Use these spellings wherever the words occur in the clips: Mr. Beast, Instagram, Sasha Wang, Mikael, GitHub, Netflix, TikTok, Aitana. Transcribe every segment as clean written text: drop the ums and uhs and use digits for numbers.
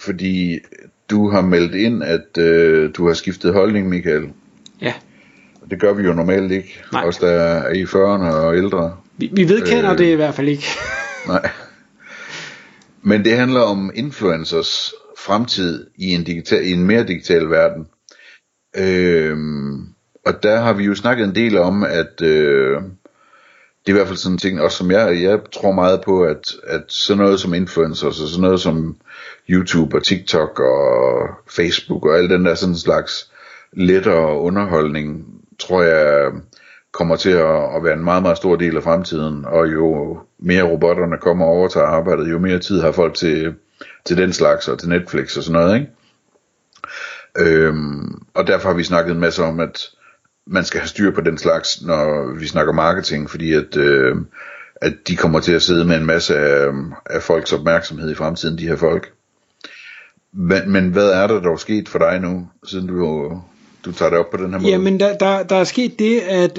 Fordi du har meldt ind, at du har skiftet holdning, Mikael. Ja. Og det gør vi jo normalt ikke. Nej. Os, der er i 40'erne og ældre. Vi vedkender det i hvert fald ikke. Nej. Men det handler om influencers fremtid i en mere digital verden. Og der har vi jo snakket en del om, at... Det er i hvert fald sådan en ting, også som jeg tror meget på, at sådan noget som influencers, og sådan noget som YouTube og TikTok og Facebook og al den der sådan slags lettere underholdning, tror jeg kommer til at være en meget, meget stor del af fremtiden. Og jo mere robotterne kommer og overtager arbejdet, jo mere tid har folk til den slags og til Netflix og sådan noget, ikke? Og derfor har vi snakket en masse om, at man skal have styr på den slags, når vi snakker marketing, fordi at de kommer til at sidde med en masse af folks opmærksomhed i fremtiden, de her folk. Men hvad er der dog sket for dig nu, siden du tager det op på den her måde? Jamen, der er sket det, at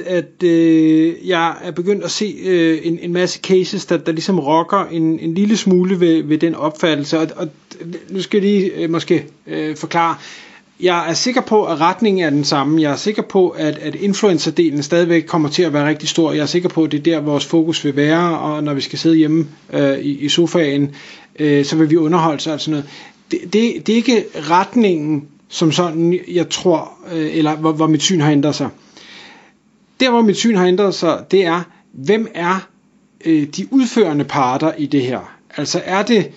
jeg er begyndt at se en masse cases, der ligesom rokker en lille smule ved den opfattelse, og nu skal jeg lige måske forklare. Jeg er sikker på, at retningen er den samme. Jeg er sikker på, at influencerdelen stadigvæk kommer til at være rigtig stor. Jeg er sikker på, at det er der, vores fokus vil være, og når vi skal sidde hjemme i sofaen, så vil vi underholde sig og sådan noget. Det er ikke retningen, som sådan, jeg tror, eller hvor mit syn har ændret sig. Der, hvor mit syn har ændret sig, det er, hvem er de udførende parter i det her? Altså er det...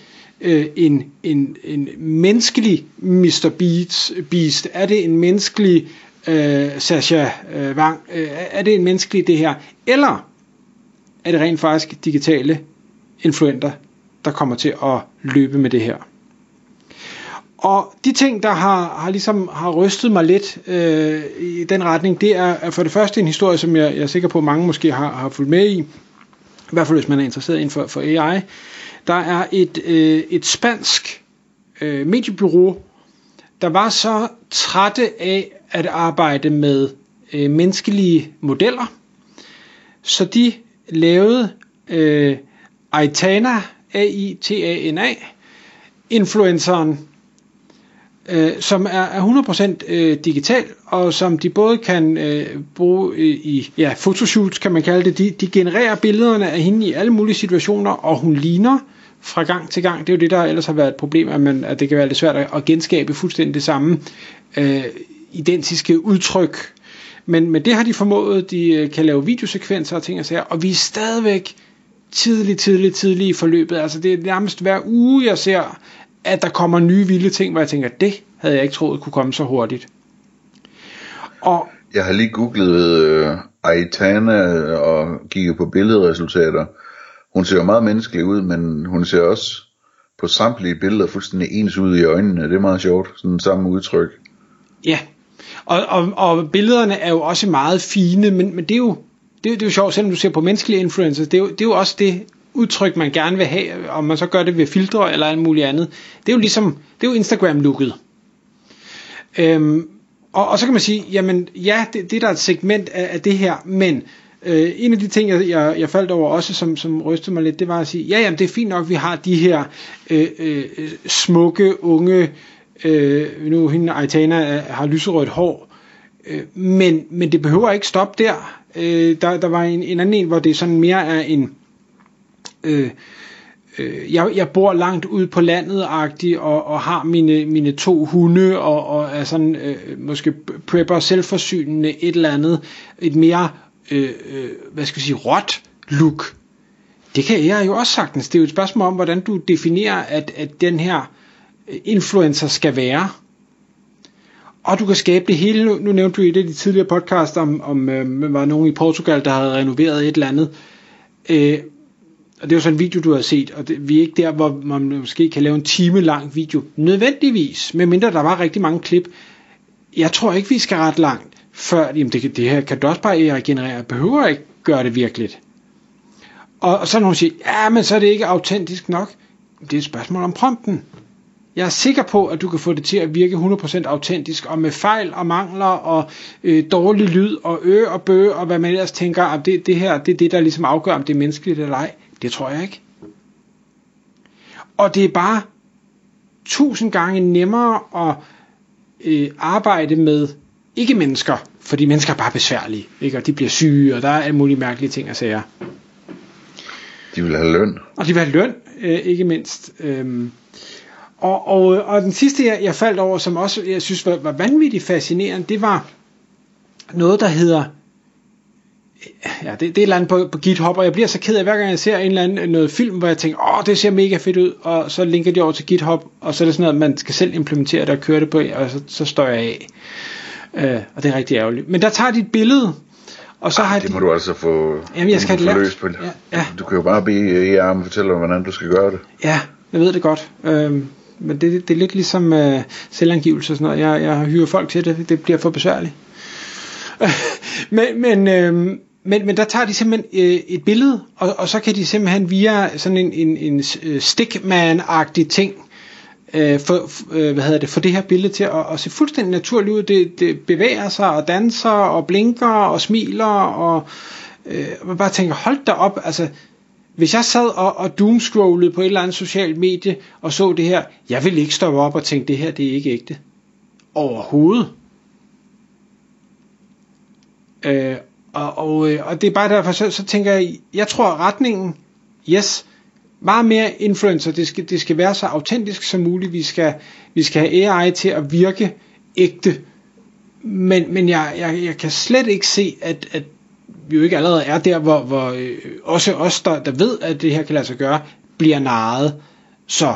en menneskelig Mr. Beast? Er det en menneskelig Sasha Wang? Er det en menneskelig det her? Eller er det rent faktisk digitale influenter, der kommer til at løbe med det her? Og de ting, der har rystet mig lidt i den retning, det er for det første en historie, som jeg er sikker på, at mange måske har fulgt med i. I hvert fald hvis man er interesseret inden for AI. Der er et spansk mediebureau, der var så trætte af at arbejde med menneskelige modeller, så de lavede Aitana, Aitana, influenceren, som er 100% digital, og som de både kan bruge i fotoshoots, kan man kalde det. De genererer billederne af hende i alle mulige situationer, og hun ligner fra gang til gang. Det er jo det, der ellers har været et problem, at det kan være lidt svært at genskabe fuldstændig det samme identiske udtryk. Men det har de formået. De kan lave videosekvenser og ting og sager, og vi er stadigvæk tidlig i forløbet. Altså det er nærmest hver uge, jeg ser, at der kommer nye vilde ting, hvor jeg tænker, det havde jeg ikke troet kunne komme så hurtigt. Og jeg har lige googlet Aitana og kigget på billedresultater. Hun ser jo meget menneskelig ud, men hun ser også på samtlige billeder fuldstændig ens ud i øjnene. Det er meget sjovt, sådan samme udtryk. Ja, og billederne er jo også meget fine, men det er jo sjovt, selvom du ser på menneskelige influencers, det er jo også det udtryk, man gerne vil have, om man så gør det ved filtre eller alt muligt andet. Det er jo ligesom, det er jo Instagram-looket. Og så kan man sige, jamen ja, det der er et segment af det her, men en af de ting, jeg faldt over også, som rystede mig lidt, det var at sige, ja, jamen det er fint nok, vi har de her smukke, unge, nu hende Aitana har lyserødt hår, men det behøver ikke stoppe der. Der var en anden en, hvor det sådan mere er en jeg bor langt ude på landet-agtigt og har mine to hunde og er sådan måske prepper selvforsynende et eller andet, et mere hvad skal vi sige, råt look. Det kan jeg jo også sagtens. Det er jo et spørgsmål om, hvordan du definerer at den her influencer skal være. Og du kan skabe det hele. Nu nævnte du i et af de tidligere podcasts om var nogen i Portugal, der havde renoveret et eller andet. Og det er jo sådan en video, du har set, og det, vi er ikke der, hvor man måske kan lave en time lang video, nødvendigvis, medmindre der var rigtig mange klip. Jeg tror ikke, vi skal ret langt, før det her kan du også bare regenerere, behøver ikke gøre det virkeligt. Og så når hun siger, ja, men så er det ikke autentisk nok. Det er et spørgsmål om prompten. Jeg er sikker på, at du kan få det til at virke 100% autentisk, og med fejl og mangler og dårlig lyd og og bøge, og hvad man ellers tænker, at det her, det er det, der ligesom afgør, om det er menneskeligt eller ej. Det tror jeg ikke. Og det er bare 1000 gange nemmere at arbejde med ikke mennesker, fordi mennesker er bare besværlige, ikke? Og de bliver syge, og der er alle mulige mærkelige ting at sige. De vil have løn. Og de vil have løn, ikke mindst. Og den sidste, jeg faldt over, som også jeg synes var vanvittigt fascinerende, det var noget, der hedder... Ja, det er et eller andet på GitHub, og jeg bliver så ked af, hver gang jeg ser en eller anden noget film, hvor jeg tænker, det ser mega fedt ud, og så linker de over til GitHub, og så er det sådan noget, man skal selv implementere det og køre det på, og så står jeg af. Og det er rigtig ærgerligt. Men der tager de et billede, og så har det må du altså få, jamen, jeg skal få løst på. Ja. Du kan jo bare bede ERM fortælle dig, hvordan du skal gøre det. Ja, jeg ved det godt. Men det er lidt ligesom selvangivelse og sådan noget. Jeg hyrer folk til det. Det bliver for besværligt. Men der tager de simpelthen et billede, og så kan de simpelthen via sådan en stickman-agtig ting få det her billede til at se fuldstændig naturligt ud. Det bevæger sig og danser og blinker og smiler, og man bare tænker, hold da op, altså... Hvis jeg sad og doomscrollede på et eller andet socialt medie og så det her, jeg ville ikke stoppe op og tænke, det her, det er ikke ægte. Overhovedet. Og det er bare derfor, så tænker jeg tror retningen, yes, meget mere influencer, det skal være så autentisk som muligt, vi skal have AI til at virke ægte. Men jeg kan slet ikke se, at vi jo ikke allerede er der, hvor også os, der ved, at det her kan lade sig gøre, bliver narret. Så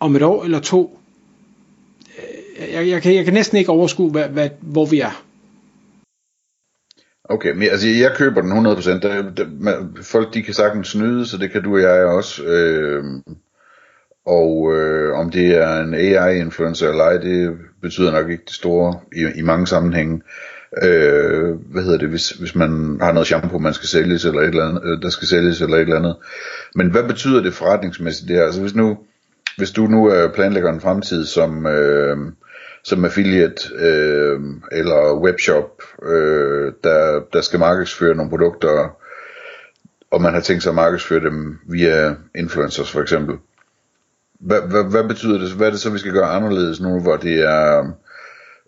om et år eller to, jeg kan næsten ikke overskue, hvor vi er. Okay, men altså, jeg køber den 100%. Folk, de kan sagtens snyde, så det kan du og jeg også. Om det er en AI-influencer eller ej, det betyder nok ikke det store i mange sammenhænge. Hvis man har noget shampoo, man skal sælges eller et eller andet, men hvad betyder det forretningsmæssigt det her? Altså hvis du nu planlægger en fremtid som affiliate eller webshop, der skal markedsføre nogle produkter, og man har tænkt sig at markedsføre dem via influencers for eksempel, hvad betyder det? Hvad er det så vi skal gøre anderledes nu, hvor det er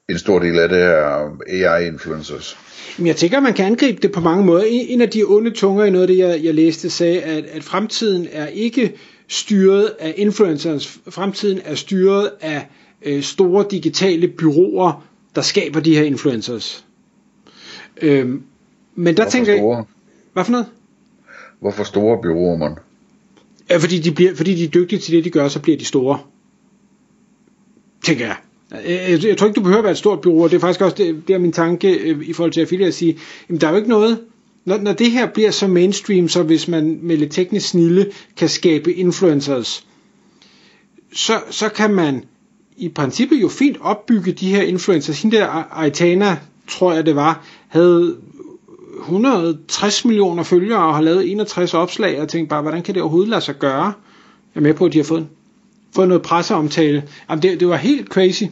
en stor del af det her AI-influencers? Jeg tænker, man kan angribe det på mange måder. En af de onde tunger i noget af det, jeg læste, sagde, at fremtiden er ikke styret af influencers. Fremtiden er styret af store digitale bureauer, der skaber de her influencers. Men der tænker jeg... Hvad for noget? Hvorfor store bureauer, man? Ja, fordi de er dygtige til det, de gør, så bliver de store. Tænker jeg. Jeg tror ikke, du behøver at være et stort bureau, og det er faktisk også det er min tanke i forhold til affiliate at sige, jamen der er jo ikke noget, når det her bliver så mainstream, så hvis man med lidt teknisk snilde kan skabe influencers, så kan man i princippet jo fint opbygge de her influencers. Hende der Aitana, tror jeg det var, havde 160 millioner følgere og har lavet 61 opslag, og jeg tænkte bare, hvordan kan det overhovedet lade sig gøre? Jeg er med på, at de har fået noget presseomtale. Jamen det var helt crazy.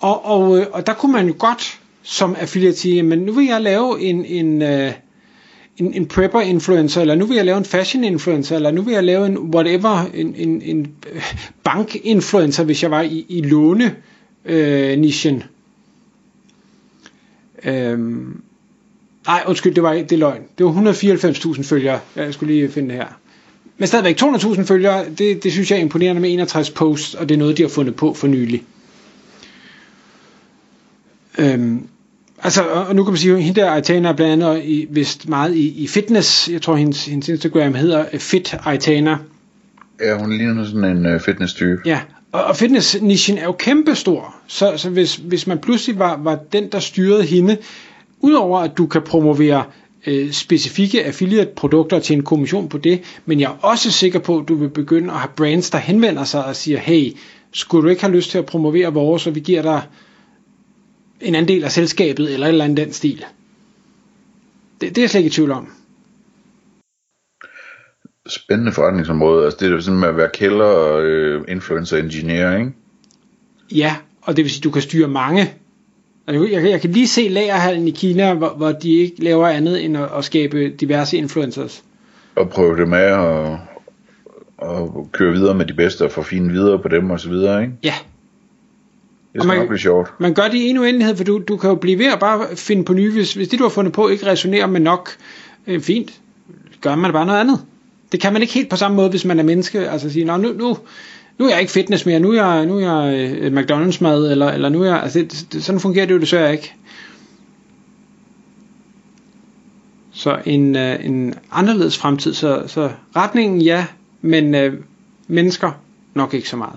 Og der kunne man jo godt som affiliate sige, men nu vil jeg lave en prepper influencer, eller nu vil jeg lave en fashion influencer, eller nu vil jeg lave en whatever, en bank influencer, hvis jeg var i låne nichen. Nej, undskyld, det var ikke det løgn. Det var 194.000 følgere. Jeg skulle lige finde det her. Men stadigvæk 200.000 følgere, det synes jeg er imponerende med 61 posts, og det er noget, de har fundet på for nylig. Og nu kan man sige, at hende der Aitana er blandt andet vist meget i fitness. Jeg tror, hendes Instagram hedder Fit Aitana. Ja, hun ligner sådan en fitness-type. Ja, og fitness-nichen er jo kæmpestor. Så hvis man pludselig var den, der styrede hende, udover at du kan promovere specifikke affiliate-produkter til en kommission på det, men jeg er også sikker på, at du vil begynde at have brands, der henvender sig og siger, hey, skulle du ikke have lyst til at promovere vores, så vi giver dig en andel af selskabet, eller et eller andet den stil. Det er jeg slet ikke i tvivl om. Spændende forretningsområde, altså det er jo sådan med at være kælder og influencer-engineer, ikke? Ja, og det vil sige, at du kan styre mange. Jeg kan lige se lagerhallen i Kina, hvor de ikke laver andet end at skabe diverse influencers. Og prøve det med at køre videre med de bedste og forfine videre på dem og så videre, ikke? Ja. Det skal nok blive sjovt. Man gør det i en uendelighed, for du kan jo blive ved at bare finde på nye, hvis det du har fundet på ikke resonerer med nok. Fint, gør man bare noget andet. Det kan man ikke helt på samme måde, hvis man er menneske. Altså sige, nu er jeg ikke fitness mere, nu er jeg McDonald's-mad, eller nu er jeg... Altså sådan fungerer det jo desværre ikke. Så en anderledes fremtid, så retningen ja, men mennesker nok ikke så meget.